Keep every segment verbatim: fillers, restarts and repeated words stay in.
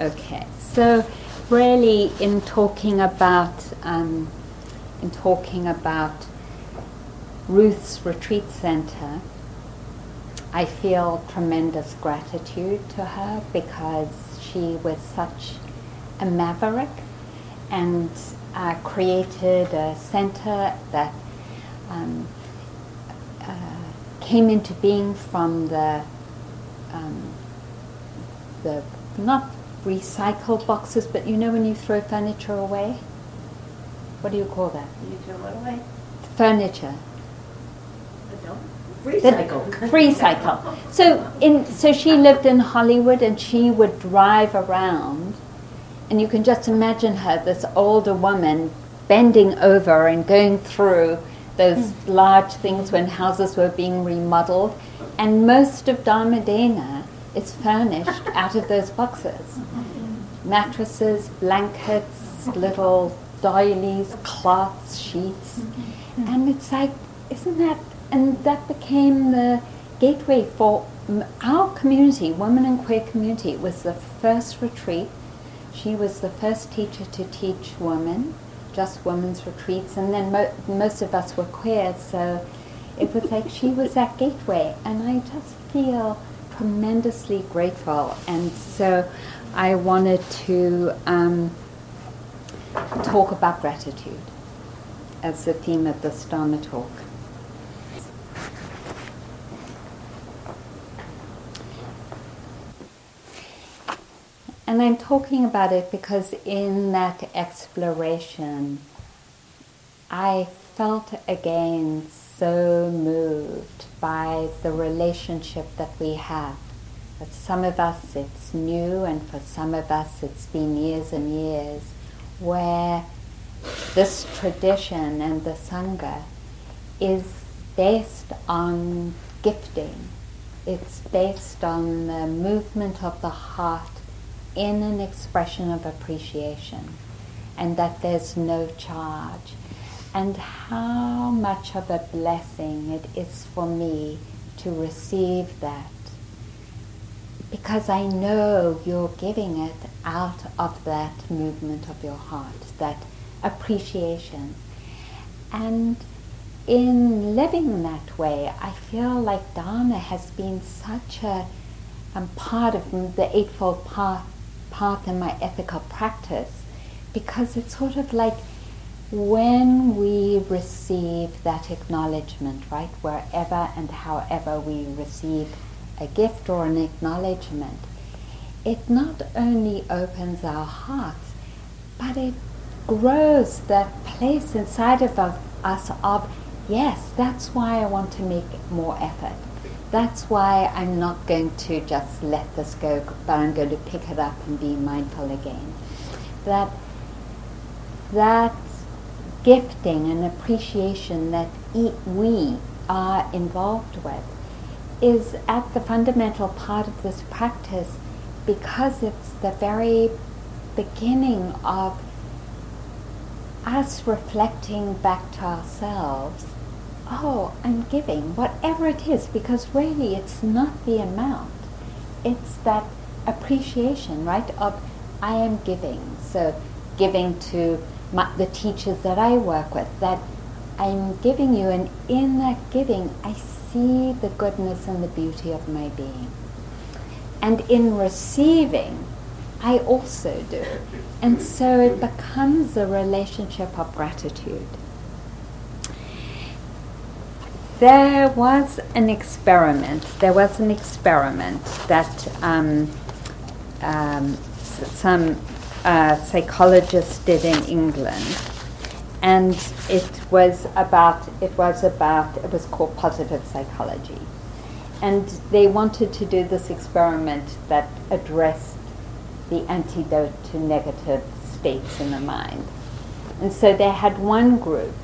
Okay, so really in talking about um, in talking about Ruth's retreat center, I feel tremendous gratitude to her because she was such a maverick and uh, created a center that um, uh, came into being from the um, the not recycle boxes, but you know when you throw furniture away? What do you call that? You throw what away? Furniture. No. Recycle. Recycle. So in so she lived in Hollywood and she would drive around, and you can just imagine her, this older woman, bending over and going through those mm. large things when houses were being remodeled, and most of Dharmadena is furnished out of those boxes. Mattresses, blankets, little doilies, cloths, sheets. And it's like, isn't that... And that became the gateway for our community, women and queer community. It was the first retreat. She was the first teacher to teach women, just women's retreats. And then mo- most of us were queer, so it was like she was that gateway. And I just feel... tremendously grateful, and so I wanted to um, talk about gratitude as the theme of this Dharma talk. And I'm talking about it because in that exploration I felt again so moved by the relationship that we have. For some of us it's new, and for some of us it's been years and years, where this tradition and the Sangha is based on gifting. It's based on the movement of the heart in an expression of appreciation, and that there's no charge. And how much of a blessing it is for me to receive that, because I know you're giving it out of that movement of your heart, that appreciation. And in living that way, I feel like Dharma has been such a um, part of the Eightfold Path, path in my ethical practice, because it's sort of like when we receive that acknowledgement, right, wherever and however we receive a gift or an acknowledgement, it not only opens our hearts, but it grows that place inside of us of, yes, that's why I want to make more effort. That's why I'm not going to just let this go, but I'm going to pick it up and be mindful again. That, that gifting and appreciation that we are involved with is at the fundamental part of this practice, because it's the very beginning of us reflecting back to ourselves, oh, I'm giving, whatever it is, because really it's not the amount, it's that appreciation, right, of I am giving. So giving to My, the teachers that I work with, that I'm giving you, and in that giving I see the goodness and the beauty of my being. And in receiving I also do. And so it becomes a relationship of gratitude. There was an experiment, there was an experiment that um, um, some Uh, psychologists did in England, and it was about it was about it was called positive psychology, and they wanted to do this experiment that addressed the antidote to negative states in the mind. And so they had one group,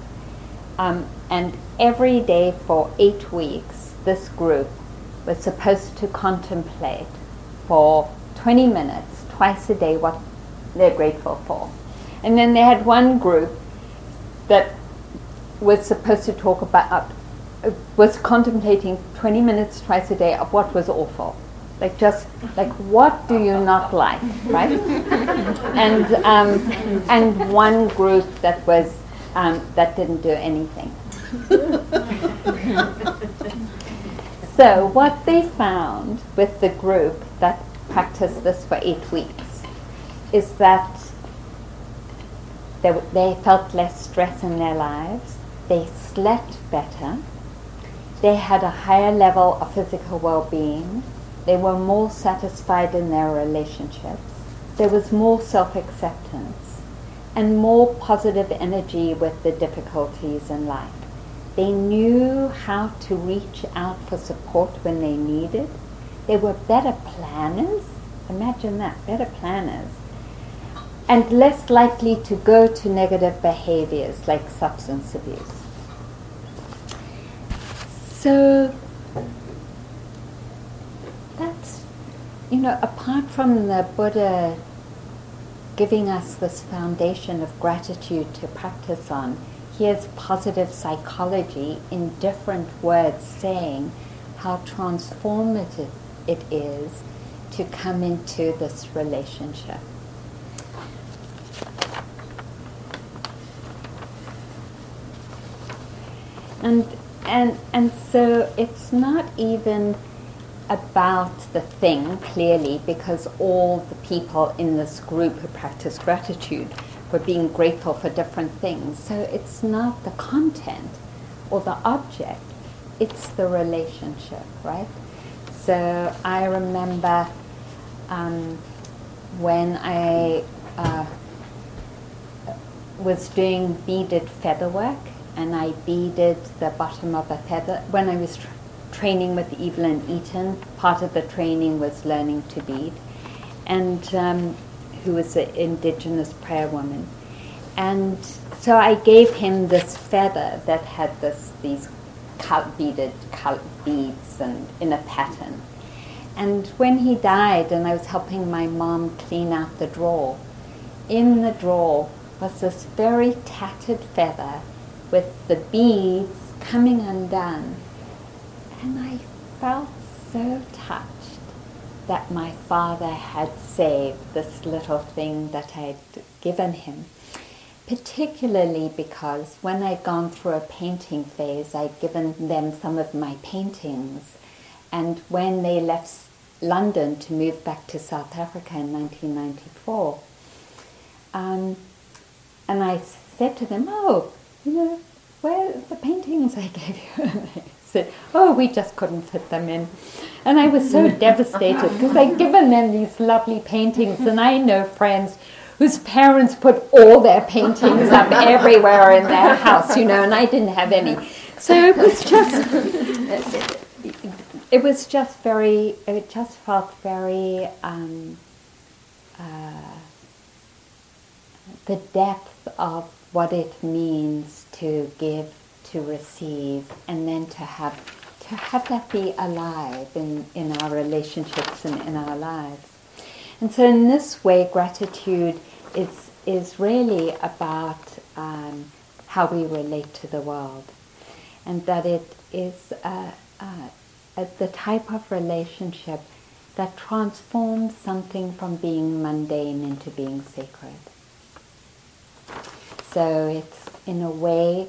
um, and every day for eight weeks, this group was supposed to contemplate for twenty minutes twice a day what they're grateful for. And then they had one group that was supposed to talk about, uh, was contemplating twenty minutes twice a day of what was awful. Like just like what do you not like, right? and um, and one group that was um, that didn't do anything. So what they found with the group that practiced this for eight weeks is that they w- they felt less stress in their lives. They slept better. They had a higher level of physical well-being. They were more satisfied in their relationships. There was more self-acceptance and more positive energy with the difficulties in life. They knew how to reach out for support when they needed. They were better planners. Imagine that, better planners. And less likely to go to negative behaviors like substance abuse. So that's, you know, apart from the Buddha giving us this foundation of gratitude to practice on, here's positive psychology in different words saying how transformative it is to come into this relationship. And and and so it's not even about the thing, clearly, because all the people in this group who practice gratitude were being grateful for different things. So it's not the content or the object, it's the relationship, right? So I remember um, when I uh, was doing beaded feather work, and I beaded the bottom of a feather. When I was tra- training with Evelyn Eaton, part of the training was learning to bead, and um, who was an indigenous prayer woman. And so I gave him this feather that had this these beaded beads and in a pattern. And when he died, and I was helping my mom clean out the drawer, in the drawer was this very tattered feather with the beads coming undone. And I felt so touched that my father had saved this little thing that I'd given him, particularly because when I'd gone through a painting phase, I'd given them some of my paintings. And when they left London to move back to South Africa in nineteen ninety-four, um, and I said to them, oh, you know, where are the paintings I gave you? And they said, oh, we just couldn't fit them in. And I was so devastated because I'd given them these lovely paintings, and I know friends whose parents put all their paintings up everywhere in their house, you know, and I didn't have any. So it was just, it was just very, it just felt very, um, uh, the depth of what it means to give, to receive, and then to have to have that be alive in, in our relationships and in our lives. And so in this way, gratitude is, is really about um, how we relate to the world, and that it is uh, uh, the type of relationship that transforms something from being mundane into being sacred. So it's, in a way,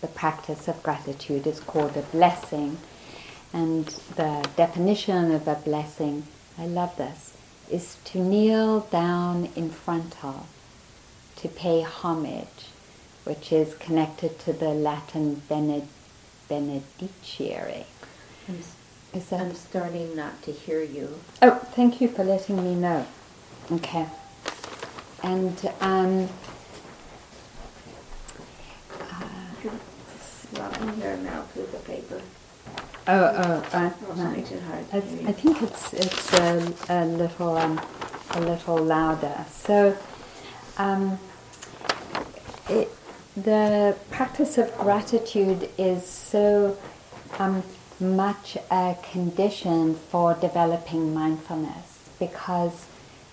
the practice of gratitude is called a blessing. And the definition of a blessing, I love this, is to kneel down in front of, to pay homage, which is connected to the Latin bened- benedicere. I'm, is that I'm starting not to hear you. Oh, thank you for letting me know. Okay. And... um. There now through the paper. Oh, oh, uh, oh no. I, I think it's it's a, a little um, a little louder. So, um, it, the practice of gratitude is so um, much a condition for developing mindfulness, because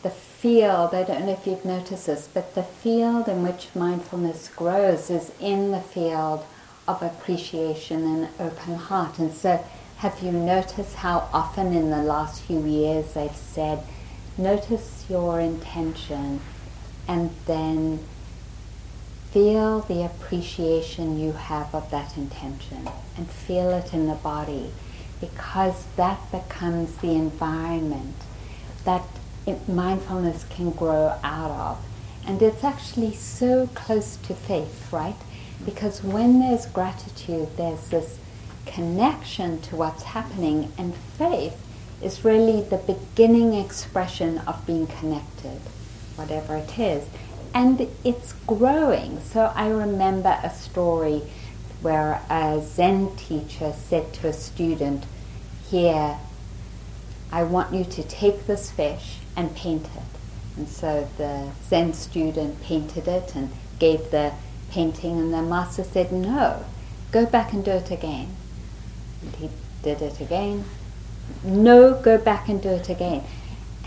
the field, I don't know if you've noticed this, but the field in which mindfulness grows is in the field of appreciation and open heart. And so Have you noticed how often in the last few years they've said, notice your intention and then feel the appreciation you have of that intention and feel it in the body, because that becomes the environment that it, mindfulness can grow out of. And it's actually so close to faith, right? Because when there's gratitude, there's this connection to what's happening, and faith is really the beginning expression of being connected, whatever it is. And it's growing. So I remember a story where a Zen teacher said to a student, here, I want you to take this fish and paint it. And so the Zen student painted it and gave the painting, and the master said, no, go back and do it again. And he did it again. No, go back and do it again.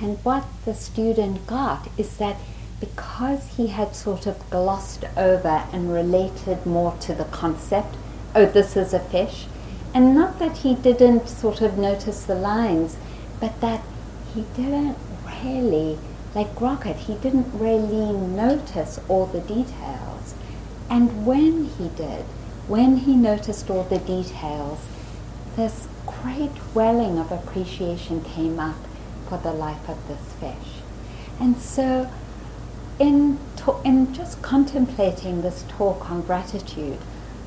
And what the student got is that because he had sort of glossed over and related more to the concept, oh, this is a fish, and not that he didn't sort of notice the lines, but that he didn't really, like Rocket, he didn't really notice all the details. And when he did, when he noticed all the details, this great welling of appreciation came up for the life of this fish. And so in, to- in just contemplating this talk on gratitude,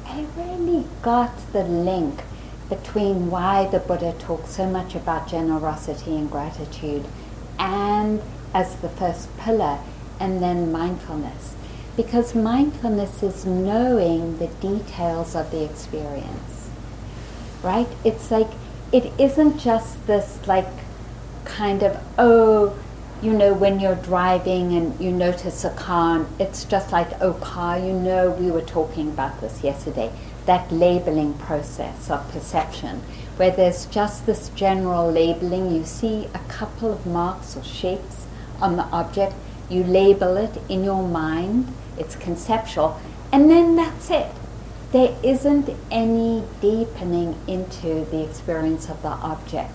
I really got the link between why the Buddha talks so much about generosity and gratitude and as the first pillar, and then mindfulness. Because mindfulness is knowing the details of the experience, right? It's like, it isn't just this like kind of, oh, you know, when you're driving and you notice a car, it's just like, oh, car, you know, we were talking about this yesterday, that labeling process of perception, where there's just this general labeling. You see a couple of marks or shapes on the object, you label it in your mind, it's conceptual, and then that's it. There isn't any deepening into the experience of the object.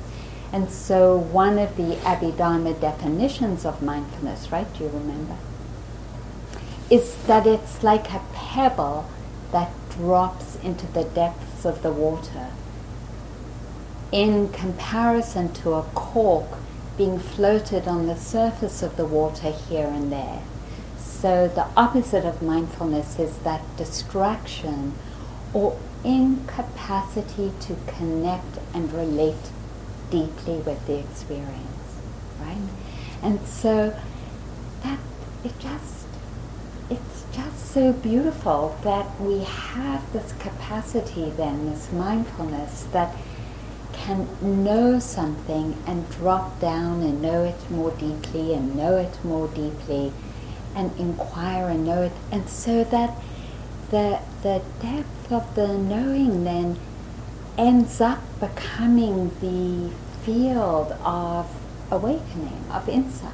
And so one of the Abhidharma definitions of mindfulness, right, do you remember, is that it's like a pebble that drops into the depths of the water in comparison to a cork being floated on the surface of the water here and there. So the opposite of mindfulness is that distraction or incapacity to connect and relate deeply with the experience, right? And so that it just, it's just so beautiful that we have this capacity then, this mindfulness that can know something and drop down and know it more deeply and know it more deeply and inquire and know it. And so that the the depth of the knowing then ends up becoming the field of awakening, of insight.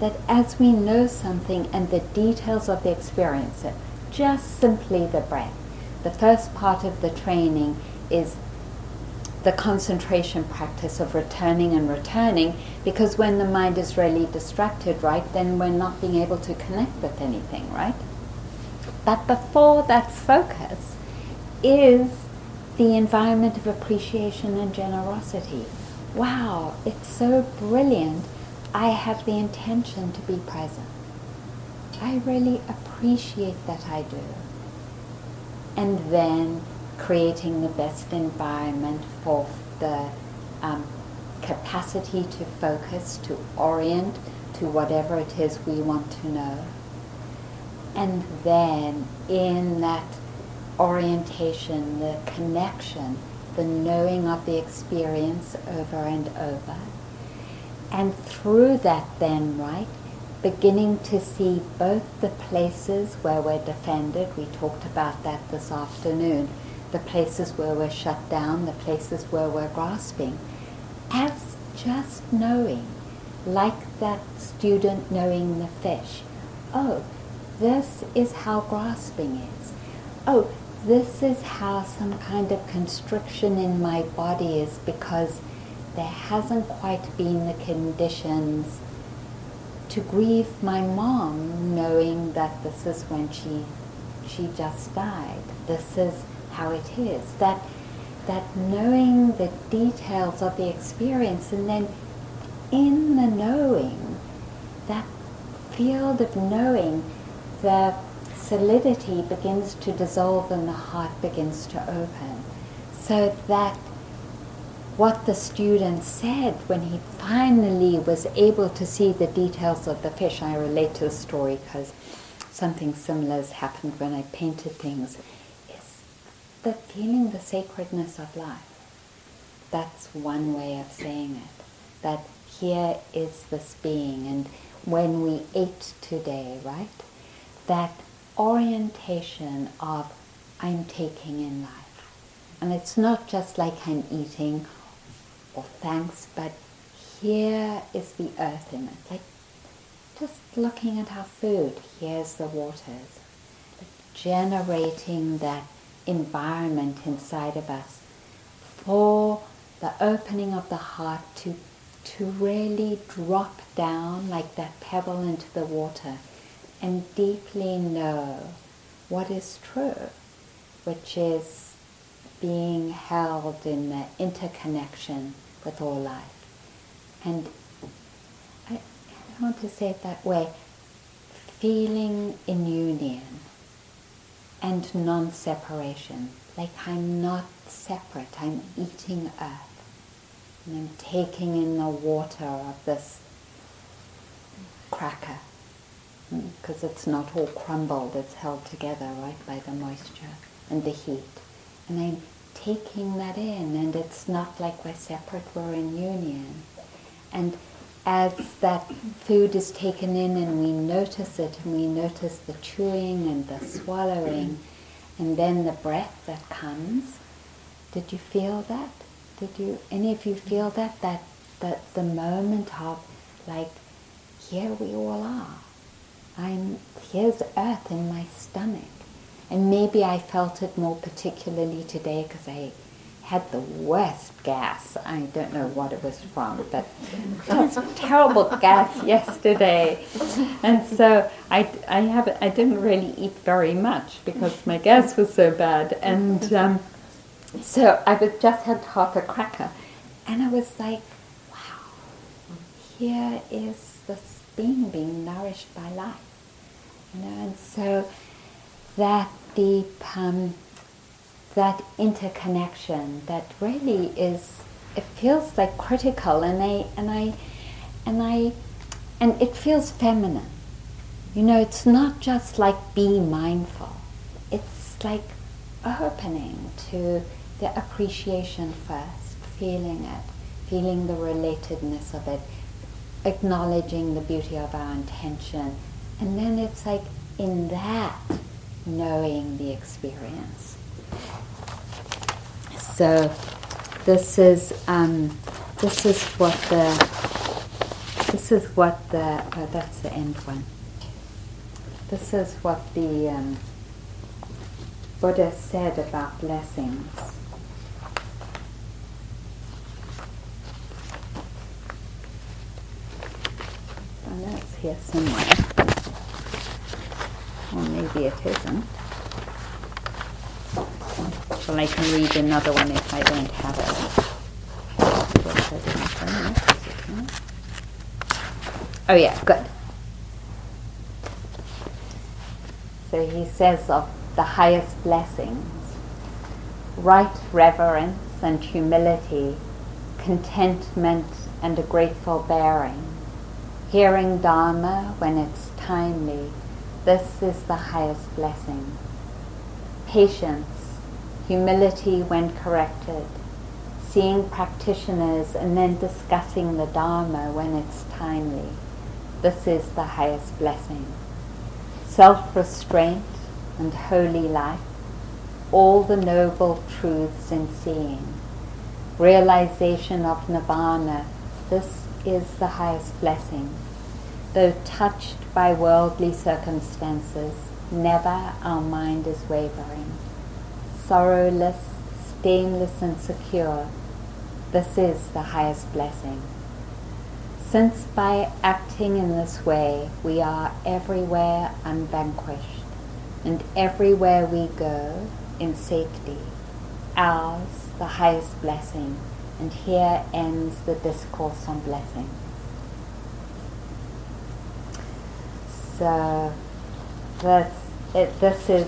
That as we know something and the details of the experience, just simply the breath. The first part of the training is the concentration practice of returning and returning, because when the mind is really distracted, right, then we're not being able to connect with anything, right? But before that focus is the environment of appreciation and generosity. Wow, it's so brilliant. I have the intention to be present. I really appreciate that I do. And then creating the best environment for the um, capacity to focus, to orient to whatever it is we want to know. And then in that orientation, the connection, the knowing of the experience over and over. And through that then, right, beginning to see both the places where we're defended, we talked about that this afternoon, the places where we're shut down, the places where we're grasping, as just knowing, like that student knowing the fish. Oh, this is how grasping is. Oh, this is how some kind of constriction in my body is because there hasn't quite been the conditions to grieve my mom, knowing that this is when she she just died. This is how it is. That that knowing the details of the experience, and then in the knowing, that field of knowing, the solidity begins to dissolve and the heart begins to open. So that what the student said when he finally was able to see the details of the fish, I relate to the story because something similar has happened when I painted things, is the feeling the sacredness of life. That's one way of saying it, that here is this being. And when we ate today, right, that orientation of I'm taking in life. And it's not just like I'm eating or thanks, but here is the earth in it. Like just looking at our food, here's the waters. Like generating that environment inside of us for the opening of the heart to to really drop down like that pebble into the water and deeply know what is true, which is being held in the interconnection with all life. And I, I want to say it that way, feeling in union and non-separation, like I'm not separate, I'm eating earth. And I'm taking in the water of this cracker, because it's not all crumbled, it's held together, right, by the moisture and the heat. And I'm taking that in, and it's not like we're separate, we're in union. And as that food is taken in and we notice it, and we notice the chewing and the swallowing, and then the breath that comes, did you feel that? Did you, any of you feel that, that, that the moment of, like, here we all are. I'm, here's earth in my stomach. And maybe I felt it more particularly today because I had the worst gas. I don't know what it was from, but it was terrible gas yesterday. And so I, I, have, I didn't really eat very much because my gas was so bad. And um, so I was just had half a cracker. And I was like, wow, here is this being being nourished by life. You know, and so that deep, um, that interconnection that really is, it feels like critical, and I, and I, and I, and it feels feminine. You know, it's not just like be mindful. It's like opening to the appreciation first, feeling it, feeling the relatedness of it, acknowledging the beauty of our intention, and then it's like in that, knowing the experience. So this is um, this is what the this is what the oh, that's the end one. This is what the um, Buddha said about blessings. I know it's here somewhere. Or maybe it isn't. Well, I can read another one if I don't have it. Oh yeah, good. So he says of the highest blessings, right reverence and humility, contentment and a grateful bearing, hearing Dharma when it's timely, this is the highest blessing. Patience, humility when corrected, seeing practitioners and then discussing the Dharma when it's timely. This is the highest blessing. Self-restraint and holy life, all the noble truths in seeing. Realization of Nibbana, this is the highest blessing. Though touched by worldly circumstances, never our mind is wavering. sorrowless, stainless and secure, this is the highest blessing. Since by acting in this way we are everywhere unvanquished, and everywhere we go in safety, ours the highest blessing, and here ends the discourse on blessing. So this, it, this is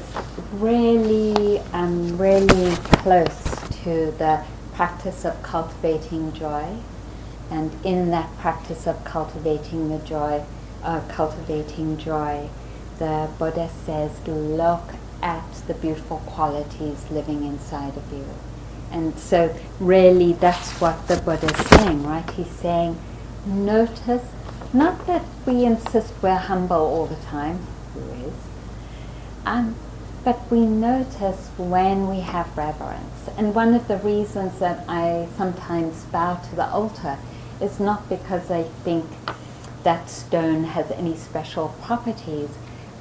really um, really close to the practice of cultivating joy, and in that practice of cultivating the joy, of cultivating joy, the Buddha says, look at the beautiful qualities living inside of you. And so really that's what the Buddha is saying, right? He's saying, notice, not that we insist we're humble all the time, who is, um, but we notice when we have reverence. And one of the reasons that I sometimes bow to the altar is not because I think that stone has any special properties,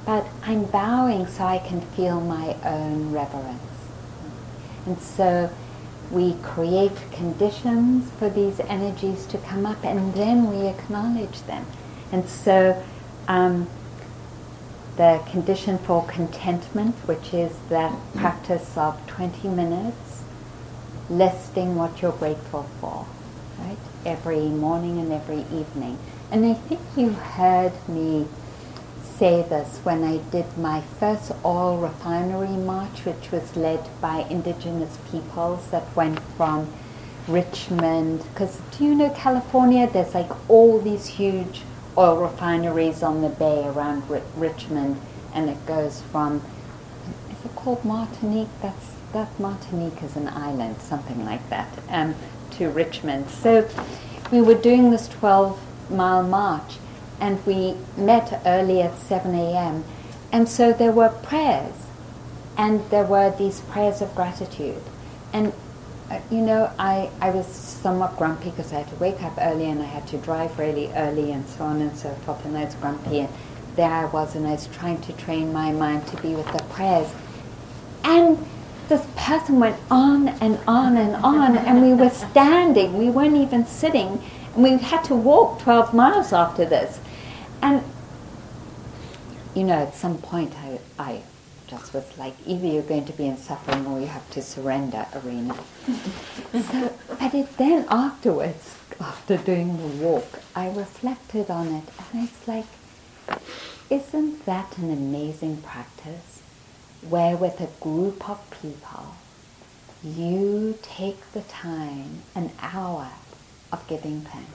but I'm bowing so I can feel my own reverence. And so we create conditions for these energies to come up, and then we acknowledge them. And so um, the condition for contentment, which is that practice of twenty minutes, listing what you're grateful for, right? Every morning and every evening. And I think you heard me say this when I did my first oil refinery march, which was led by indigenous peoples that went from Richmond, because do you know California, there's like all these huge oil refineries on the bay around R- Richmond, and it goes from, is it called Martinique? That's, that Martinique is an island, something like that, um, to Richmond. So we were doing this twelve mile march, and we met early at seven a.m. and so there were prayers, and there were these prayers of gratitude. And uh, you know, I, I was somewhat grumpy because I had to wake up early and I had to drive really early and so on and so forth, and I was grumpy, and there I was, and I was trying to train my mind to be with the prayers. And this person went on and on and on, and we were standing, we weren't even sitting, and we had to walk twelve miles after this. And, you know, at some point I, I just was like, either you're going to be in suffering or you have to surrender, arena. So, but it then afterwards, after doing the walk, I reflected on it, and it's like, isn't that an amazing practice, where with a group of people, you take the time, an hour, of giving thanks.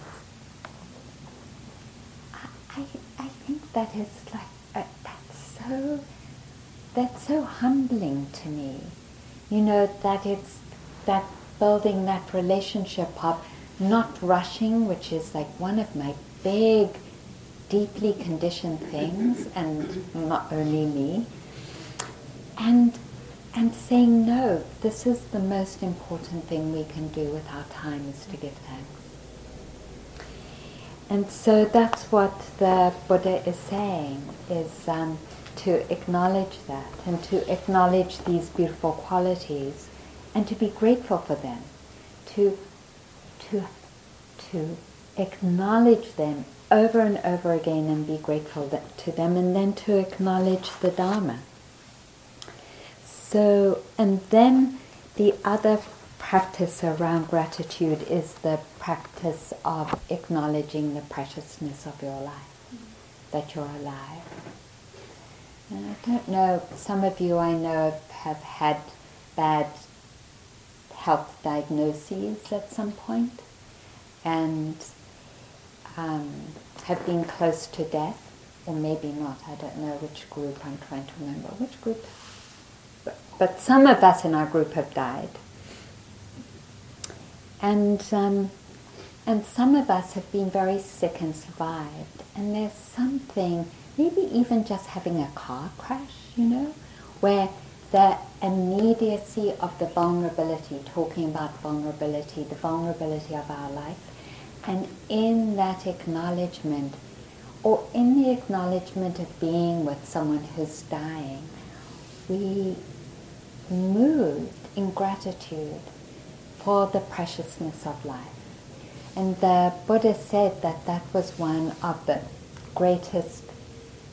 I, I I think that is like uh, that's so that's so humbling to me. You know, that it's that building that relationship of not rushing, which is like one of my big, deeply conditioned things, and not only me. And and saying no, this is the most important thing we can do with our time, is to give thanks. And so that's what the Buddha is saying, is um, to acknowledge that, and to acknowledge these beautiful qualities, and to be grateful for them, to to to acknowledge them over and over again, and be grateful that, to them, and then to acknowledge the Dharma. So, and then the other practice around gratitude is the practice of acknowledging the preciousness of your life, mm-hmm. that you're alive. And I don't know, some of you I know have had bad health diagnoses at some point, and um, have been close to death, or maybe not, I don't know which group, I'm trying to remember, which group? But, but some of us in our group have died. And um, and some of us have been very sick and survived. And there's something, maybe even just having a car crash, you know, where the immediacy of the vulnerability, talking about vulnerability, the vulnerability of our life, and in that acknowledgement, or in the acknowledgement of being with someone who's dying, we moved in gratitude for the preciousness of life. And the Buddha said that that was one of the greatest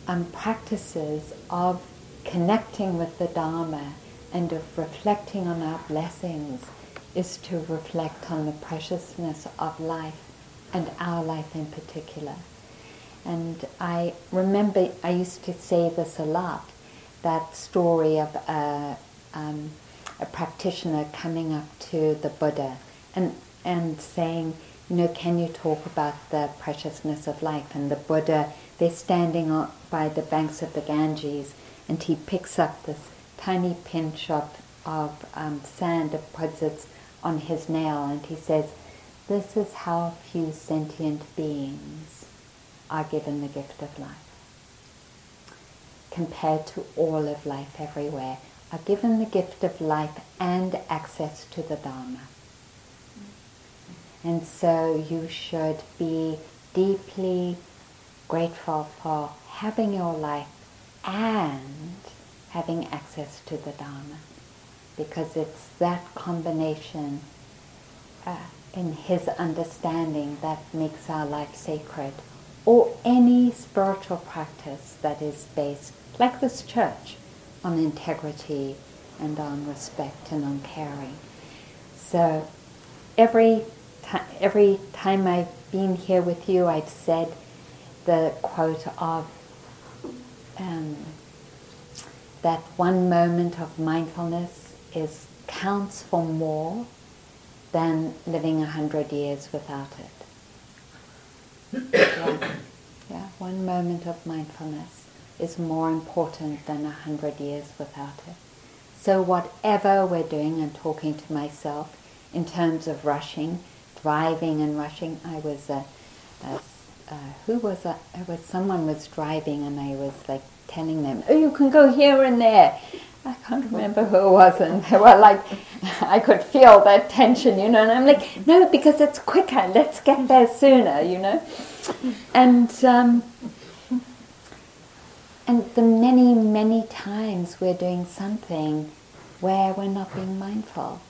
um, practices of connecting with the Dharma and of reflecting on our blessings is to reflect on the preciousness of life and our life in particular. And I remember I used to say this a lot, that story of a, um, a practitioner coming up to the Buddha and, and saying, you know, can you talk about the preciousness of life? And the Buddha, they're standing up by the banks of the Ganges, and he picks up this tiny pinch of, of um, sand and puts it on his nail, and he says, this is how few sentient beings are given the gift of life, compared to all of life everywhere, are given the gift of life and access to the Dharma. And so you should be deeply grateful for having your life and having access to the Dharma, because it's that combination uh, in his understanding that makes our life sacred, or any spiritual practice that is based, like this church, on integrity and on respect and on caring. So every Every time I've been here with you, I've said the quote of um, that one moment of mindfulness is counts for more than living a hundred years without it. Yeah. Yeah, one moment of mindfulness is more important than a hundred years without it. So whatever we're doing, and talking to myself in terms of rushing, driving and rushing. I was, uh, uh, uh, who was I? I was, someone was driving, and I was like telling them, oh, you can go here and there. I can't remember who it was, and they were like, I could feel that tension, you know, and I'm like, no, because it's quicker, let's get there sooner, you know. And, um, and the many, many times we're doing something where we're not being mindful.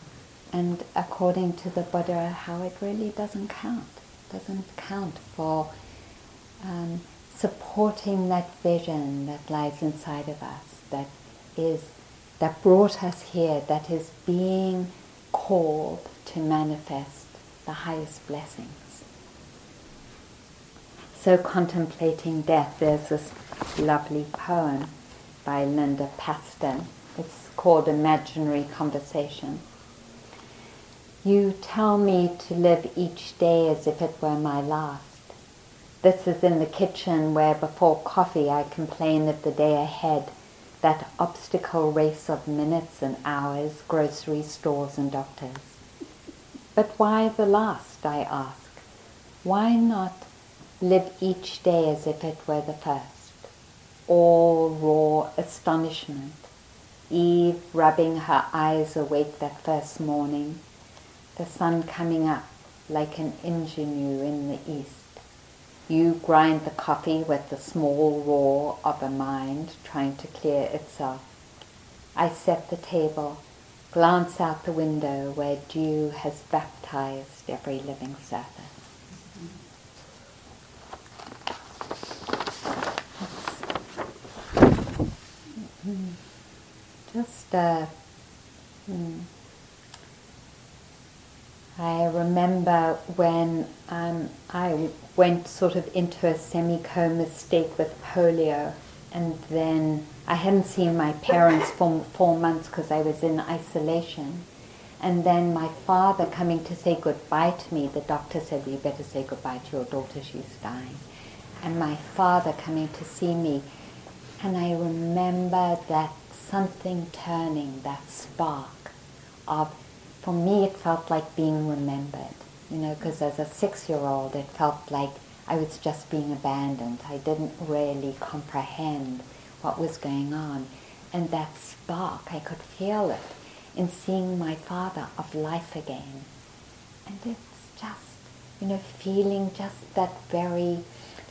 And according to the Buddha, how it really doesn't count, doesn't count for um, supporting that vision that lies inside of us, that is, that brought us here, that is being called to manifest the highest blessings. So contemplating death, there's this lovely poem by Linda Pastan. It's called Imaginary Conversation. You tell me to live each day as if it were my last. This is in the kitchen where before coffee I complain of the day ahead, that obstacle race of minutes and hours, grocery stores and doctors. But why the last, I ask? Why not live each day as if it were the first? All raw astonishment, Eve rubbing her eyes awake that first morning, the sun coming up like an ingenue in the east. You grind the coffee with the small roar of a mind trying to clear itself. I set the table, glance out the window where dew has baptized every living surface. Just a... Uh, mm. I remember when um, I went sort of into a semi-coma state with polio, and then I hadn't seen my parents for four months because I was in isolation, and then my father coming to say goodbye to me, the doctor said, you better say goodbye to your daughter, she's dying, and my father coming to see me, and I remember that something turning, that spark of, for me, it felt like being remembered, you know, because as a six-year-old, it felt like I was just being abandoned. I didn't really comprehend what was going on. And that spark, I could feel it in seeing my father of life again. And it's just, you know, feeling just that very,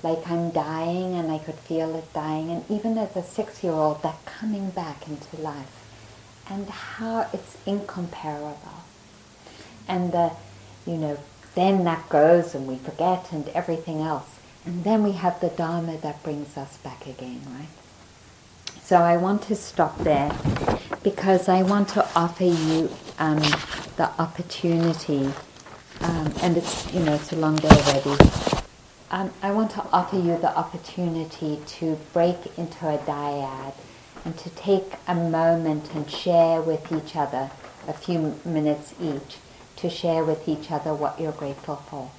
like I'm dying, and I could feel it dying. And even as a six-year-old, that coming back into life. and how it's incomparable. And the, you know, then that goes and we forget and everything else. And then we have the Dharma that brings us back again, right? So I want to stop there because I want to offer you um, the opportunity, um, and it's, you know, it's a long day already. Um, I want to offer you the opportunity to break into a dyad and to take a moment and share with each other, a few minutes each, to share with each other what you're grateful for.